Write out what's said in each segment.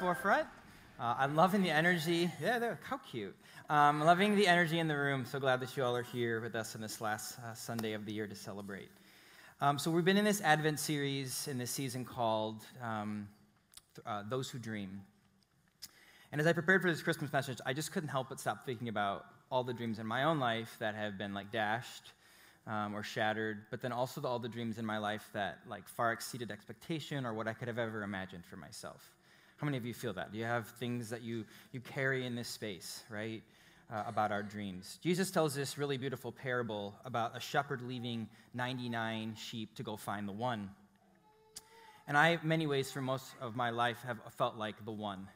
Forefront. I'm loving the energy. Yeah, how cute. Loving the energy in the room. So glad that you all are here with us on this last Sunday of the year to celebrate. So we've been in this Advent series in this season called Those Who Dream. And as I prepared for this Christmas message, I just couldn't help but stop thinking about all the dreams in my own life that have been like dashed or shattered, but then also all the dreams in my life that like far exceeded expectation or what I could have ever imagined for myself. How many of you feel that? Do you have things that you carry in this space, right, about our dreams? Jesus tells this really beautiful parable about a shepherd leaving 99 sheep to go find the one. And I, in many ways, for most of my life, have felt like the one.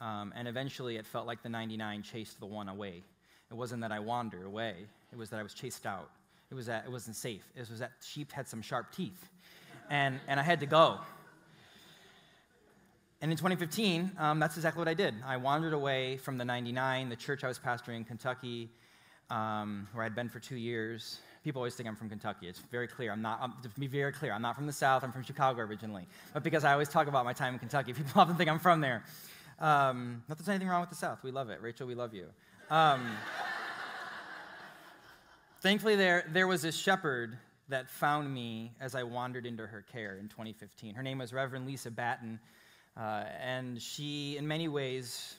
And eventually it felt like the 99 chased the one away. It wasn't that I wandered away. It was that I was chased out. It was that it wasn't safe. It was that sheep had some sharp teeth. And I had to go. And in 2015, that's exactly what I did. I wandered away from the 99, the church I was pastoring in Kentucky, where I'd been for 2 years. People always think I'm from Kentucky. It's very clear. To be very clear, I'm not from the South. I'm from Chicago originally. But because I always talk about my time in Kentucky, people often think I'm from there. Not that there's anything wrong with the South. We love it. Rachel, we love you. Thankfully, there was this shepherd that found me as I wandered into her care in 2015. Her name was Reverend Lisa Batten. And she, in many ways,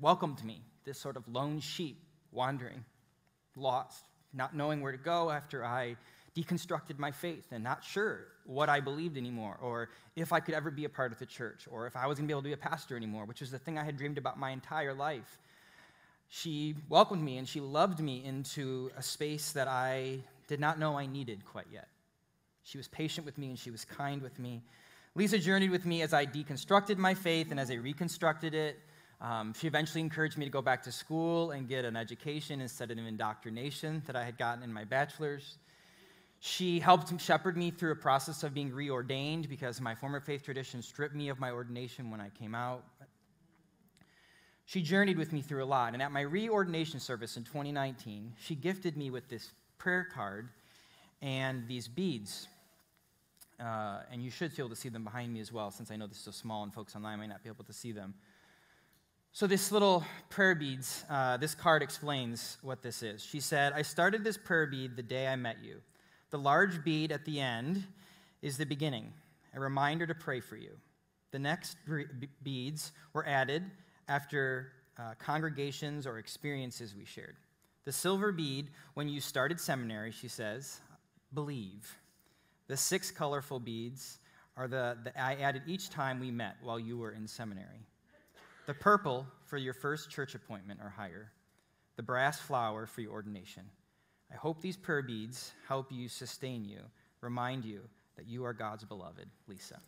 welcomed me, this sort of lone sheep wandering, lost, not knowing where to go after I deconstructed my faith and not sure what I believed anymore or if I could ever be a part of the church or if I was going to be able to be a pastor anymore, which is the thing I had dreamed about my entire life. She welcomed me and she loved me into a space that I did not know I needed quite yet. She was patient with me and she was kind with me. Lisa journeyed with me as I deconstructed my faith and as I reconstructed it. She eventually encouraged me to go back to school and get an education instead of indoctrination that I had gotten in my bachelor's. She helped shepherd me through a process of being reordained because my former faith tradition stripped me of my ordination when I came out. She journeyed with me through a lot, and at my reordination service in 2019, she gifted me with this prayer card and these beads. And you should be able to see them behind me as well, since I know this is so small and folks online might not be able to see them. So this little prayer beads, this card explains what this is. She said, I started this prayer bead the day I met you. The large bead at the end is the beginning, a reminder to pray for you. The next beads were added after congregations or experiences we shared. The silver bead, when you started seminary, she says, believe. The 6 colorful beads are the I added each time we met while you were in seminary. The purple for your first church appointment or higher. The brass flower for your ordination. I hope these prayer beads help you, sustain you, remind you that you are God's beloved, Lisa.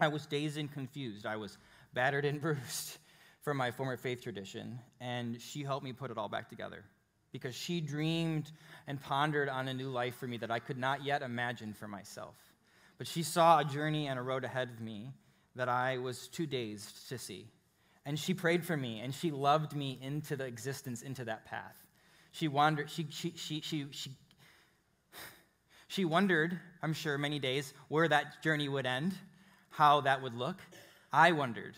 I was dazed and confused. I was battered and bruised from my former faith tradition, and she helped me put it all back together because she dreamed and pondered on a new life for me that I could not yet imagine for myself. But she saw a journey and a road ahead of me that I was too dazed to see, and she prayed for me, and she loved me into the existence, into that path. She wandered. She wondered, I'm sure, many days where that journey would end, how that would look. I wondered.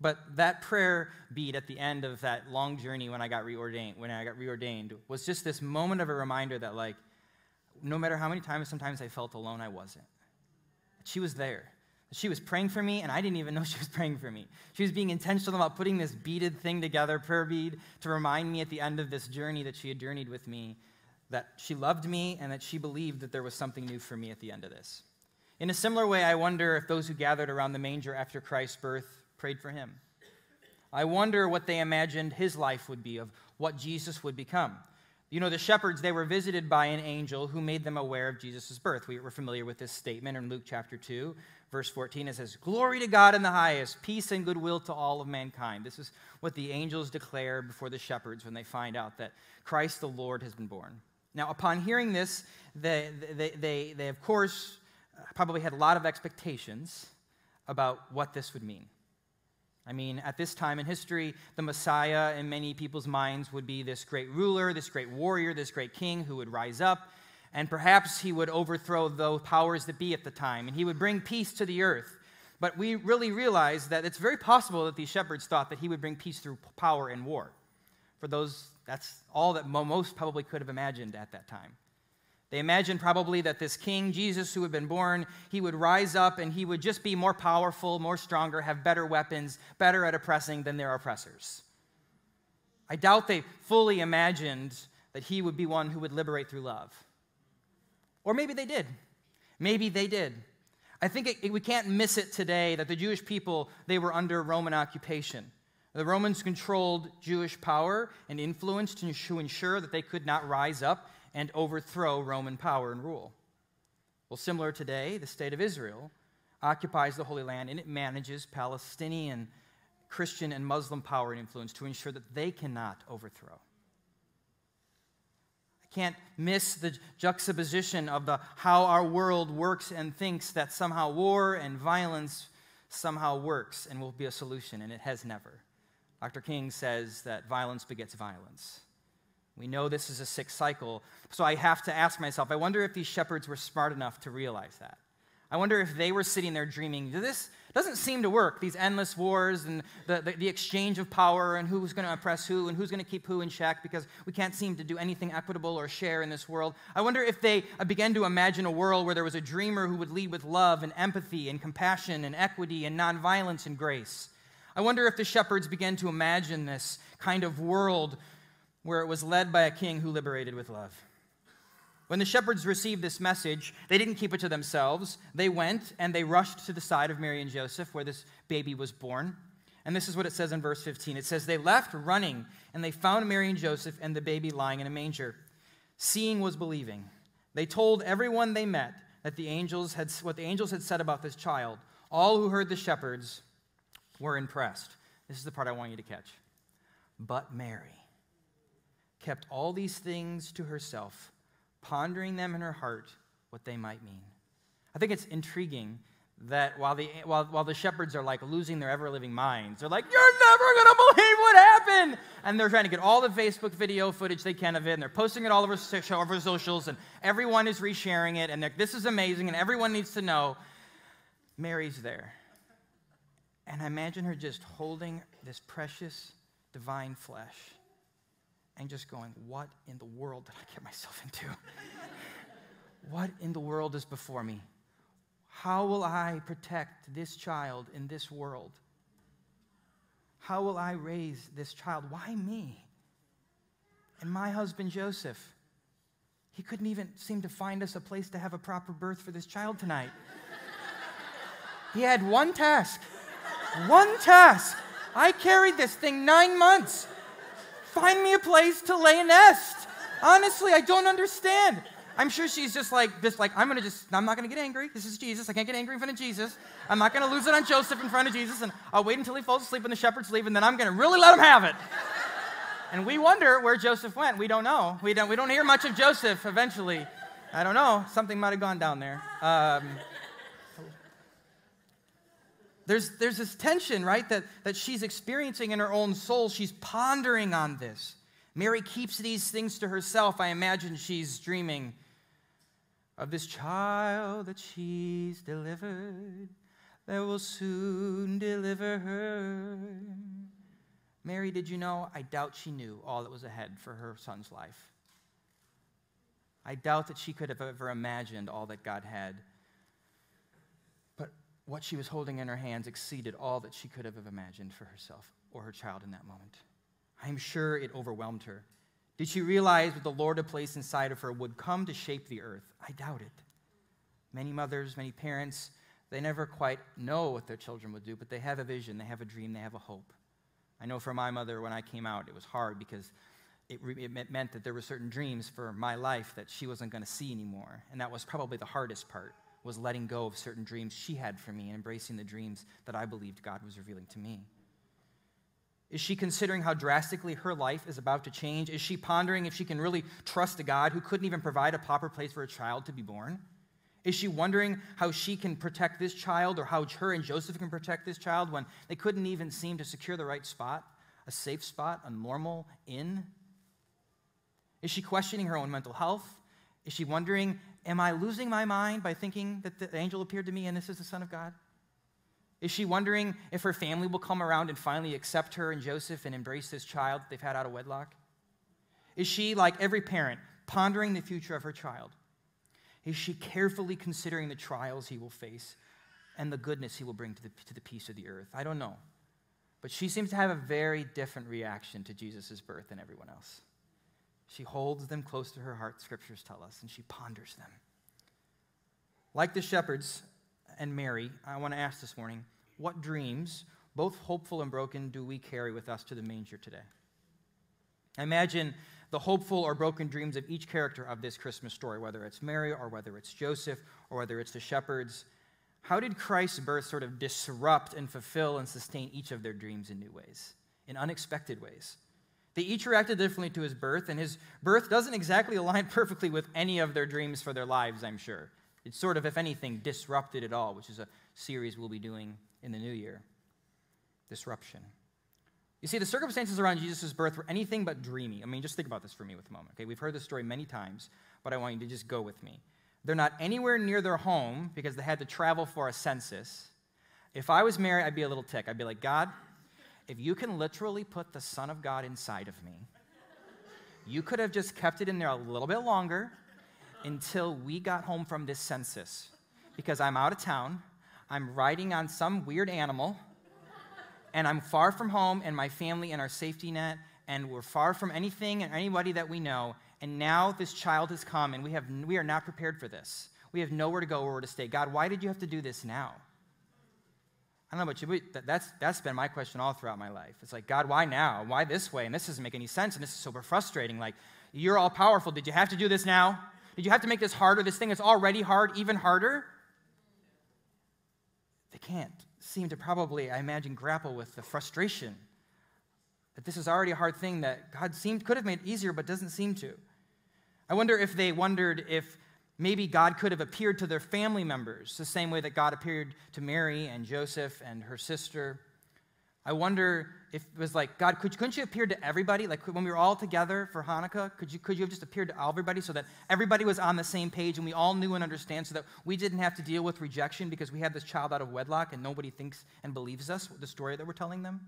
But that prayer bead at the end of that long journey when I got reordained was just this moment of a reminder that, like, no matter how many times sometimes I felt alone, I wasn't. She was there. She was praying for me, and I didn't even know she was praying for me. She was being intentional about putting this beaded thing together, prayer bead, to remind me at the end of this journey that she had journeyed with me, that she loved me and that she believed that there was something new for me at the end of this. In a similar way, I wonder if those who gathered around the manger after Christ's birth prayed for him. I wonder what they imagined his life would be, of what Jesus would become. You know, the shepherds, they were visited by an angel who made them aware of Jesus' birth. We're familiar with this statement in Luke chapter 2, verse 14. It says, "Glory to God in the highest, peace and goodwill to all of mankind." This is what the angels declare before the shepherds when they find out that Christ the Lord has been born. Now, upon hearing this, they of course, probably had a lot of expectations about what this would mean. I mean, at this time in history, the Messiah in many people's minds would be this great ruler, this great warrior, this great king who would rise up, and perhaps he would overthrow the powers that be at the time, and he would bring peace to the earth. But we really realize that it's very possible that these shepherds thought that he would bring peace through power and war. For those, that's all that most probably could have imagined at that time. They imagined probably that this King, Jesus, who had been born, he would rise up and he would just be more powerful, more stronger, have better weapons, better at oppressing than their oppressors. I doubt they fully imagined that he would be one who would liberate through love. Or maybe they did. Maybe they did. I think we can't miss it today that the Jewish people, they were under Roman occupation. The Romans controlled Jewish power and influence to ensure that they could not rise up and overthrow Roman power and rule. Well, similar today, the state of Israel occupies the Holy Land and it manages Palestinian, Christian, and Muslim power and influence to ensure that they cannot overthrow. I can't miss the juxtaposition of how our world works and thinks that somehow war and violence somehow works and will be a solution, and it has never. Dr. King says that violence begets violence. We know this is a sick cycle, so I have to ask myself, I wonder if these shepherds were smart enough to realize that. I wonder if they were sitting there dreaming, this doesn't seem to work, these endless wars and the exchange of power and who's going to oppress who and who's going to keep who in check because we can't seem to do anything equitable or share in this world. I wonder if they began to imagine a world where there was a dreamer who would lead with love and empathy and compassion and equity and nonviolence and grace. I wonder if the shepherds began to imagine this kind of world where it was led by a king who liberated with love. When the shepherds received this message, they didn't keep it to themselves. They went and they rushed to the side of Mary and Joseph where this baby was born. And this is what it says in verse 15. It says, "They left running and they found Mary and Joseph and the baby lying in a manger. Seeing was believing. They told everyone they met that what the angels had said about this child. All who heard the shepherds were impressed." This is the part I want you to catch. "But Mary kept all these things to herself, pondering them in her heart, what they might mean." I think it's intriguing that while the shepherds are like losing their ever-living minds, they're like, "You're never going to believe what happened!" And they're trying to get all the Facebook video footage they can of it, and they're posting it all over socials, and everyone is resharing it, and this is amazing, and everyone needs to know. Mary's there. And I imagine her just holding this precious divine flesh, and just going, what in the world did I get myself into? What in the world is before me? How will I protect this child in this world? How will I raise this child? Why me? And my husband Joseph, he couldn't even seem to find us a place to have a proper birth for this child tonight. He had one task, one task. I carried this thing 9 months. Find me a place to lay a nest. Honestly, I don't understand. I'm sure she's just like, I'm not going to get angry. This is Jesus. I can't get angry in front of Jesus. I'm not going to lose it on Joseph in front of Jesus. And I'll wait until he falls asleep and the shepherds leave, and then I'm going to really let him have it. And we wonder where Joseph went. We don't know. We don't hear much of Joseph eventually. I don't know. Something might have gone down there. There's this tension, right, that she's experiencing in her own soul. She's pondering on this. Mary keeps these things to herself. I imagine she's dreaming of this child that she's delivered that will soon deliver her. Mary, did you know? I doubt she knew all that was ahead for her son's life. I doubt that she could have ever imagined all that God had. What she was holding in her hands exceeded all that she could have imagined for herself or her child in that moment. I'm sure it overwhelmed her. Did she realize what the Lord had placed inside of her would come to shape the earth? I doubt it. Many mothers, many parents, they never quite know what their children will do, but they have a vision, they have a dream, they have a hope. I know for my mother, when I came out, it was hard because it meant that there were certain dreams for my life that she wasn't going to see anymore. And that was probably the hardest part, was letting go of certain dreams she had for me and embracing the dreams that I believed God was revealing to me. Is she considering how drastically her life is about to change? Is she pondering if she can really trust a God who couldn't even provide a proper place for a child to be born? Is she wondering how she can protect this child or how her and Joseph can protect this child when they couldn't even seem to secure the right spot, a safe spot, a normal inn? Is she questioning her own mental health? Is she wondering, am I losing my mind by thinking that the angel appeared to me and this is the Son of God? Is she wondering if her family will come around and finally accept her and Joseph and embrace this child that they've had out of wedlock? Is she, like every parent, pondering the future of her child? Is she carefully considering the trials he will face and the goodness he will bring to the peace of the earth? I don't know. But she seems to have a very different reaction to Jesus' birth than everyone else. She holds them close to her heart, scriptures tell us, and she ponders them. Like the shepherds and Mary, I want to ask this morning, what dreams, both hopeful and broken, do we carry with us to the manger today? I imagine the hopeful or broken dreams of each character of this Christmas story, whether it's Mary or whether it's Joseph or whether it's the shepherds. How did Christ's birth sort of disrupt and fulfill and sustain each of their dreams in new ways, in unexpected ways? They each reacted differently to his birth, and his birth doesn't exactly align perfectly with any of their dreams for their lives, I'm sure. It's sort of, if anything, disrupted it all, which is a series we'll be doing in the new year. Disruption. You see, the circumstances around Jesus' birth were anything but dreamy. I mean, just think about this for me with a moment. Okay, we've heard this story many times, but I want you to just go with me. They're not anywhere near their home because they had to travel for a census. If I was Mary, I'd be a little tick. I'd be like, God, if you can literally put the Son of God inside of me, you could have just kept it in there a little bit longer until we got home from this census because I'm out of town, I'm riding on some weird animal, and I'm far from home and my family and our safety net, and we're far from anything and anybody that we know, and now this child has come, and we are not prepared for this. We have nowhere to go or where to stay. God, why did you have to do this now? I don't know about you, but that's been my question all throughout my life. It's like, God, why now? Why this way? And this doesn't make any sense, and this is super frustrating. Like, you're all powerful. Did you have to do this now? Did you have to make this harder? This thing that's already hard, even harder? They can't seem to probably, I imagine, grapple with the frustration that this is already a hard thing that God could have made easier but doesn't seem to. I wonder if they wondered if maybe God could have appeared to their family members the same way that God appeared to Mary and Joseph and her sister. I wonder if it was like, God, couldn't you appear to everybody? Like when we were all together for Hanukkah, could you have just appeared to everybody so that everybody was on the same page and we all knew and understand so that we didn't have to deal with rejection because we had this child out of wedlock and nobody thinks and believes us, the story that we're telling them?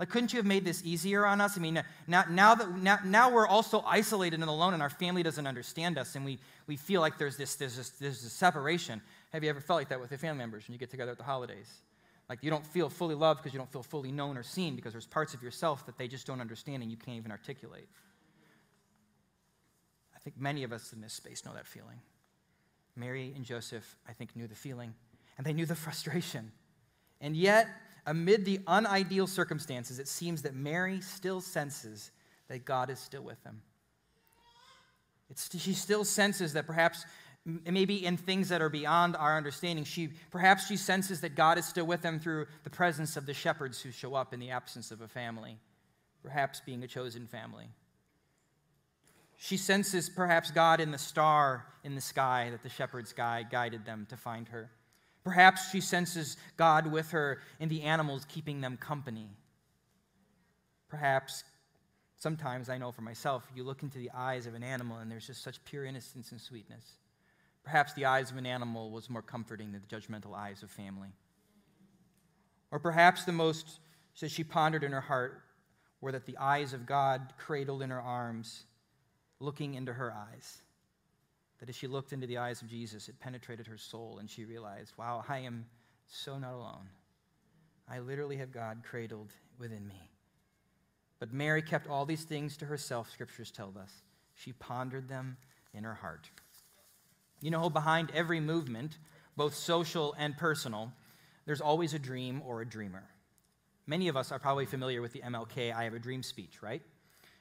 Like, couldn't you have made this easier on us? I mean, now we're all so isolated and alone and our family doesn't understand us and we feel like there's this separation. Have you ever felt like that with your family members when you get together at the holidays? Like, you don't feel fully loved because you don't feel fully known or seen because there's parts of yourself that they just don't understand and you can't even articulate. I think many of us in this space know that feeling. Mary and Joseph, I think, knew the feeling, and they knew the frustration. And yet, amid the unideal circumstances, it seems that Mary still senses that God is still with them. She still senses that perhaps maybe in things that are beyond our understanding, perhaps she senses that God is still with them through the presence of the shepherds who show up in the absence of a family, perhaps being a chosen family. She senses perhaps God in the star in the sky that the shepherds guided them to find her. Perhaps she senses God with her in the animals keeping them company. Perhaps, sometimes I know for myself, you look into the eyes of an animal and there's just such pure innocence and sweetness. Perhaps the eyes of an animal was more comforting than the judgmental eyes of family. Or perhaps the most that she pondered in her heart were that the eyes of God cradled in her arms, looking into her eyes. That as she looked into the eyes of Jesus, it penetrated her soul, and she realized, wow, I am so not alone. I literally have God cradled within me. But Mary kept all these things to herself, scriptures tell us. She pondered them in her heart. You know, behind every movement, both social and personal, there's always a dream or a dreamer. Many of us are probably familiar with the MLK I Have a Dream speech, right?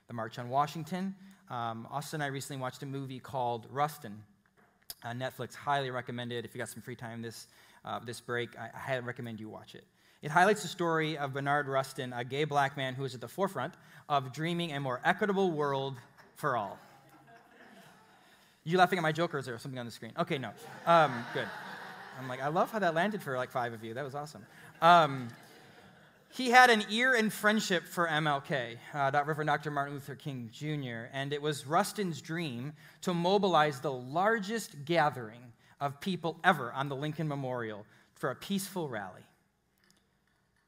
The March on Washington. Austin and I recently watched a movie called Rustin on Netflix. Highly recommended. If you got some free time this break, I highly recommend you watch it. It highlights the story of Bayard Rustin, a gay black man who is at the forefront of dreaming a more equitable world for all. You laughing at my joke, or is there something on the screen? Okay, no. Good. I'm like, I love how that landed for like 5 of you. That was awesome. He had an ear and friendship for MLK, Reverend Dr. Martin Luther King Jr., and it was Rustin's dream to mobilize the largest gathering of people ever on the Lincoln Memorial for a peaceful rally.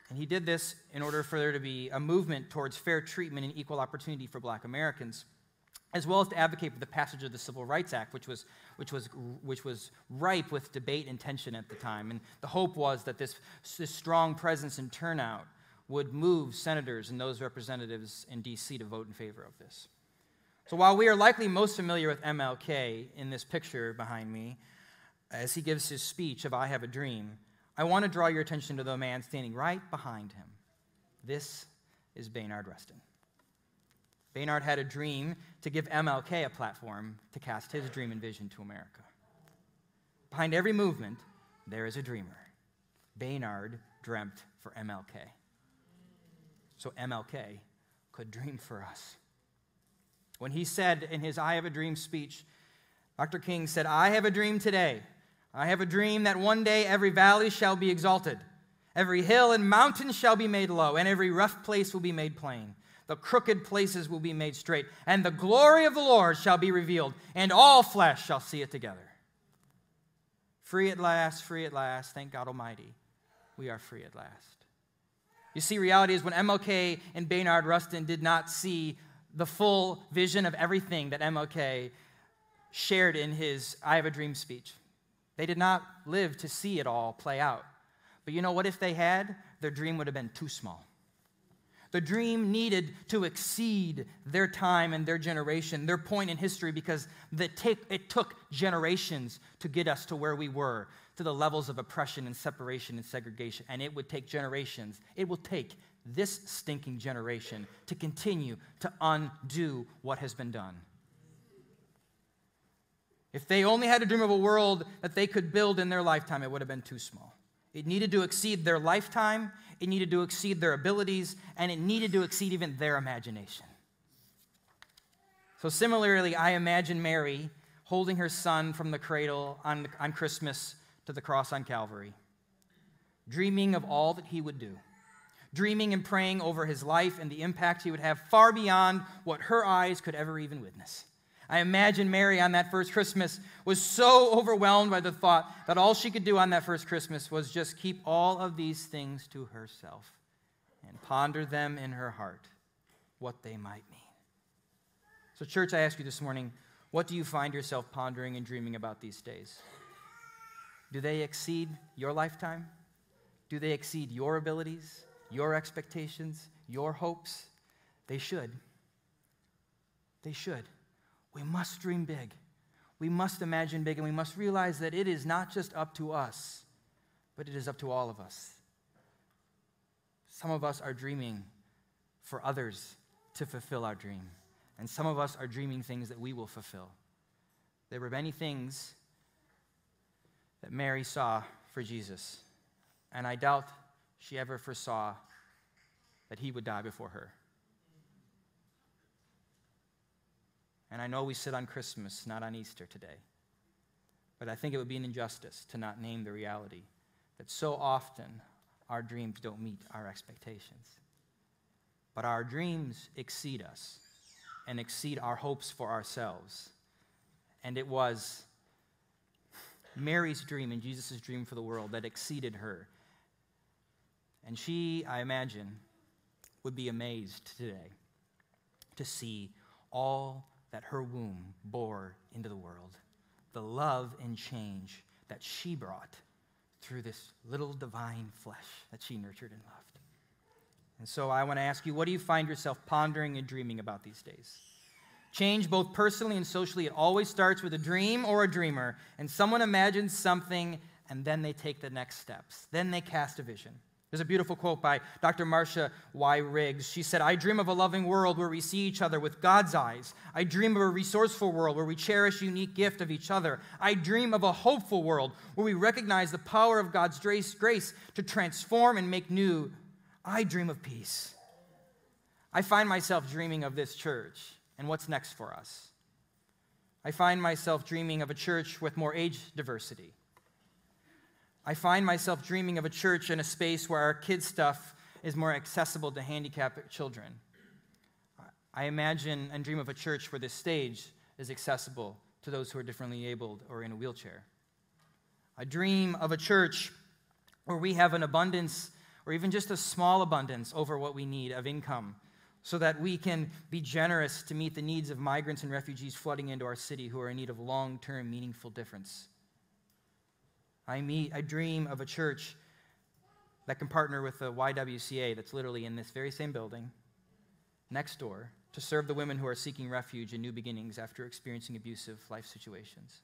And he did this in order for there to be a movement towards fair treatment and equal opportunity for black Americans, as well as to advocate for the passage of the Civil Rights Act, which was ripe with debate and tension at the time. And the hope was that this strong presence and turnout would move senators and those representatives in D.C. to vote in favor of this. So while we are likely most familiar with MLK in this picture behind me, as he gives his speech of I Have a Dream, I want to draw your attention to the man standing right behind him. This is Bayard Rustin. Bayard had a dream to give MLK a platform to cast his dream and vision to America. Behind every movement, there is a dreamer. Bayard dreamt for MLK. So MLK could dream for us. When he said in his I Have a Dream speech, Dr. King said, I have a dream today. I have a dream that one day every valley shall be exalted. Every hill and mountain shall be made low, and every rough place will be made plain. The crooked places will be made straight, and the glory of the Lord shall be revealed, and all flesh shall see it together. Free at last, thank God Almighty, we are free at last. You see, reality is when MLK and Bayard Rustin did not see the full vision of everything that MLK shared in his I Have a Dream speech. They did not live to see it all play out. But you know what? If they had, their dream would have been too small. The dream needed to exceed their time and their generation, their point in history, because it took generations to get us to where we were, to the levels of oppression and separation and segregation. And it would take generations. It will take this stinking generation to continue to undo what has been done. If they only had a dream of a world that they could build in their lifetime, it would have been too small. It needed to exceed their lifetime, it needed to exceed their abilities, and it needed to exceed even their imagination. So similarly, I imagine Mary holding her son from the cradle on Christmas to the cross on Calvary, dreaming of all that he would do, dreaming and praying over his life and the impact he would have far beyond what her eyes could ever even witness. I imagine Mary on that first Christmas was so overwhelmed by the thought that all she could do on that first Christmas was just keep all of these things to herself and ponder them in her heart, what they might mean. So church, I ask you this morning, what do you find yourself pondering and dreaming about these days? Do they exceed your lifetime? Do they exceed your abilities, your expectations, your hopes? They should. They should. We must dream big. We must imagine big, and we must realize that it is not just up to us, but it is up to all of us. Some of us are dreaming for others to fulfill our dream, and some of us are dreaming things that we will fulfill. There were many things that Mary saw for Jesus, and I doubt she ever foresaw that he would die before her. And I know we sit on Christmas, not on Easter today. But I think it would be an injustice to not name the reality that so often our dreams don't meet our expectations. But our dreams exceed us and exceed our hopes for ourselves. And it was Mary's dream and Jesus' dream for the world that exceeded her. And she, I imagine, would be amazed today to see all that her womb bore into the world, the love and change that she brought through this little divine flesh that she nurtured and loved. And so I want to ask you, what do you find yourself pondering and dreaming about these days? Change, both personally and socially, it always starts with a dream or a dreamer, and someone imagines something, and then they take the next steps. Then they cast a vision. There's a beautiful quote by Dr. Marcia Y. Riggs. She said, "I dream of a loving world where we see each other with God's eyes. I dream of a resourceful world where we cherish unique gift of each other. I dream of a hopeful world where we recognize the power of God's grace to transform and make new. I dream of peace." I find myself dreaming of this church and what's next for us. I find myself dreaming of a church with more age diversity. I find myself dreaming of a church in a space where our kids' stuff is more accessible to handicapped children. I imagine and dream of a church where this stage is accessible to those who are differently abled or in a wheelchair. I dream of a church where we have an abundance, or even just a small abundance, over what we need of income, so that we can be generous to meet the needs of migrants and refugees flooding into our city who are in need of long-term, meaningful difference. I dream of a church that can partner with the YWCA that's literally in this very same building, next door, to serve the women who are seeking refuge and new beginnings after experiencing abusive life situations.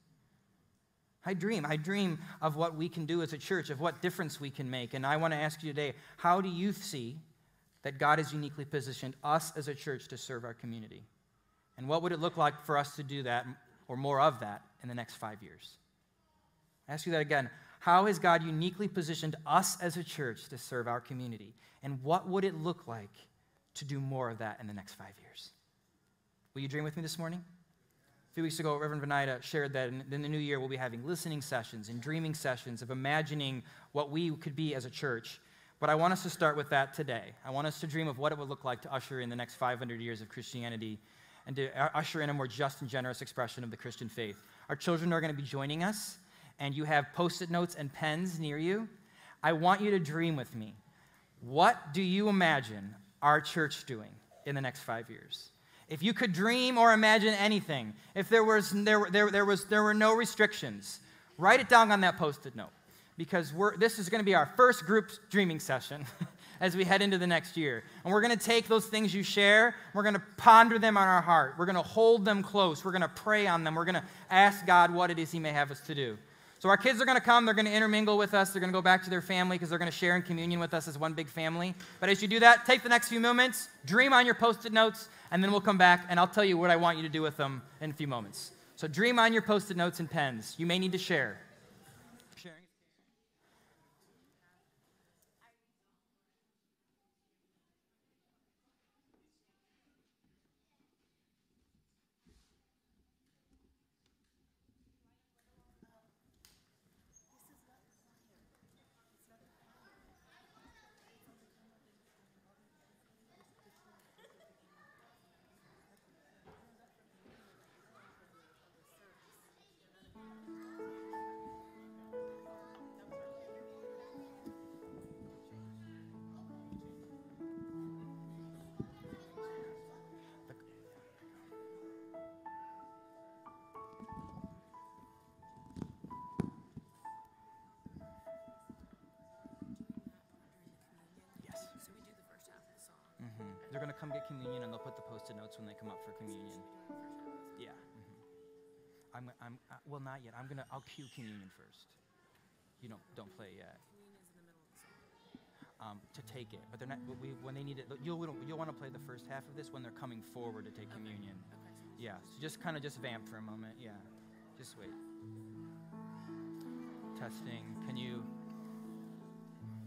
I dream of what we can do as a church, of what difference we can make. And I want to ask you today, how do you see that God has uniquely positioned us as a church to serve our community? And what would it look like for us to do that, or more of that, in the next 5 years? I ask you that again. How has God uniquely positioned us as a church to serve our community? And what would it look like to do more of that in the next 5 years? Will you dream with me this morning? A few weeks ago, Reverend Vinita shared that in the new year, we'll be having listening sessions and dreaming sessions of imagining what we could be as a church. But I want us to start with that today. I want us to dream of what it would look like to usher in the next 500 years of Christianity and to usher in a more just and generous expression of the Christian faith. Our children are going to be joining us, and you have Post-it notes and pens near you. I want you to dream with me. What do you imagine our church doing in the next 5 years? If you could dream or imagine anything, if there were no restrictions, write it down on that Post-it note, because this is going to be our first group dreaming session as we head into the next year. And we're going to take those things you share, we're going to ponder them on our heart, we're going to hold them close, we're going to pray on them, we're going to ask God what it is He may have us to do. So our kids are going to come, they're going to intermingle with us, they're going to go back to their family because they're going to share in communion with us as one big family. But as you do that, take the next few moments, dream on your Post-it notes, and then we'll come back and I'll tell you what I want you to do with them in a few moments. So dream on your Post-it notes and pens. You may need to share. They're going to come get communion, and they'll put the Post-it notes when they come up for communion. Yeah. Mm-hmm. Well, not yet. I'll cue communion first. You don't play it yet. To take it, but they're not. When they need it, you'll want to play the first half of this when they're coming forward to take communion. Okay. Yeah. So just vamp for a moment. Yeah. Just wait. Testing. Can you?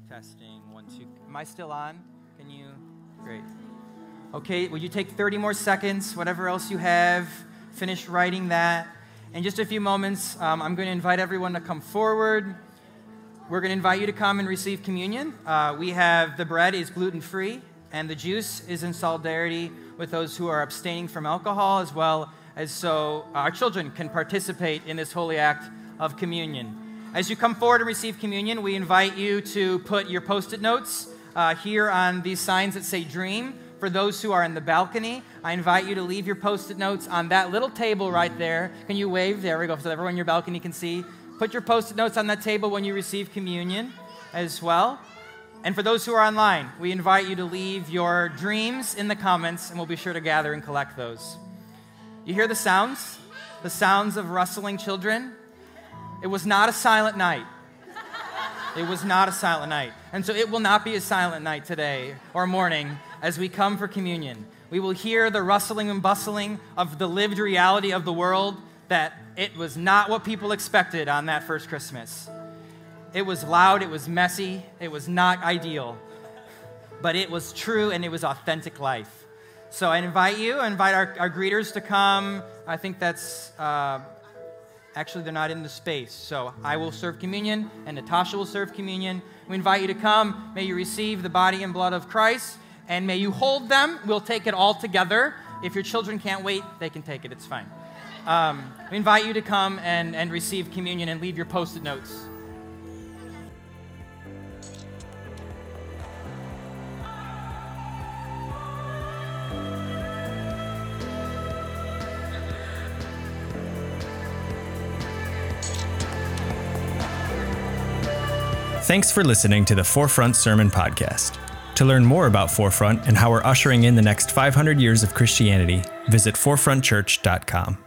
Testing. 1, 2. Am I still on? Can you? Great. Okay, will you take 30 more seconds, whatever else you have, finish writing that. In just a few moments, I'm going to invite everyone to come forward. We're going to invite you to come and receive communion. We have the bread is gluten-free, and the juice is in solidarity with those who are abstaining from alcohol, as well as so our children can participate in this holy act of communion. As you come forward and receive communion, we invite you to put your Post-it notes here on these signs that say dream. For those who are in the balcony, I invite you to leave your Post-it notes on that little table right there. Can you wave? There we go, so everyone in your balcony can see. Put your Post-it notes on that table when you receive communion as well. And for those who are online, we invite you to leave your dreams in the comments, and we'll be sure to gather and collect those. You hear the sounds of rustling children. It was not a silent night. It was not a silent night. And so it will not be a silent night today or morning as we come for communion. We will hear the rustling and bustling of the lived reality of the world, that it was not what people expected on that first Christmas. It was loud, it was messy, it was not ideal, but it was true and it was authentic life. So I invite you, I invite our greeters to come. I think that's, actually they're not in the space. So I will serve communion and Natasha will serve communion. We invite you to come. May you receive the body and blood of Christ and may you hold them. We'll take it all together. If your children can't wait, they can take it, it's fine. We invite you to come and receive communion and leave your post-it notes. Thanks for listening to the Forefront Sermon Podcast. To learn more about Forefront and how we're ushering in the next 500 years of Christianity, visit forefrontchurch.com.